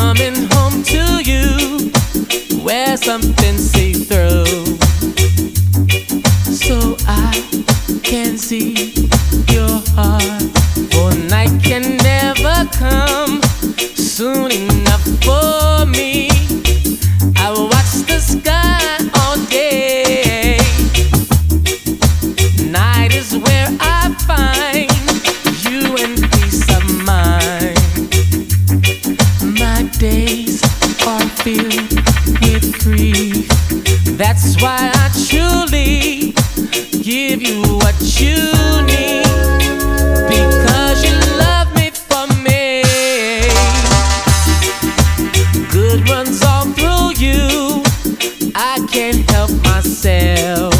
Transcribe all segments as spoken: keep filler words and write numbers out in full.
coming home to you, where something see-through, so I can see your heart. For night can never come soon enough for me. I will watch the sky all day. Night is where I find you and peace of mind. My days are filled with grief. That's why I truly give you what you need, because you love me for me. Good runs all through you, I can't help myself.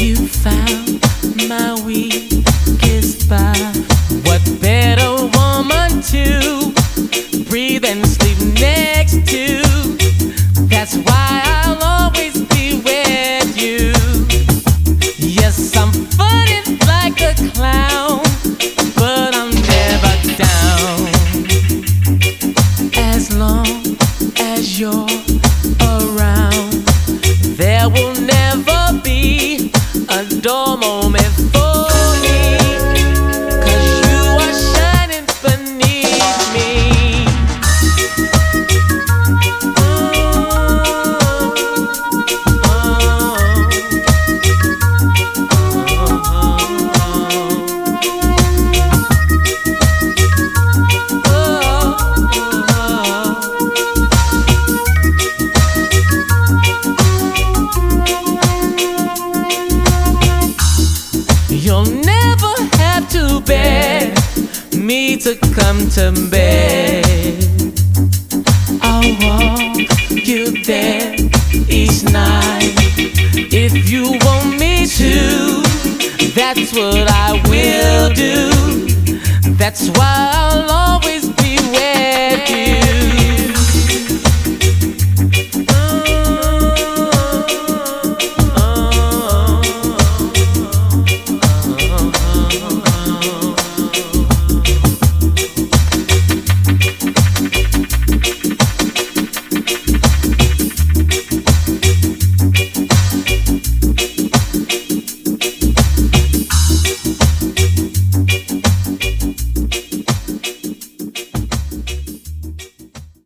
You found my weakest spot. What better woman to breathe and sleep next to? That's why I'll always be with you. Yes, I'm footed like a clown, but I'm never down. As long as you're around, there will never be a dull moment for me, 'cause you are shining beneath me. Oh, oh, you'll never have to beg me to come to bed. I'll walk you there each night. If you want me to, that's what I will do. That's why I'll always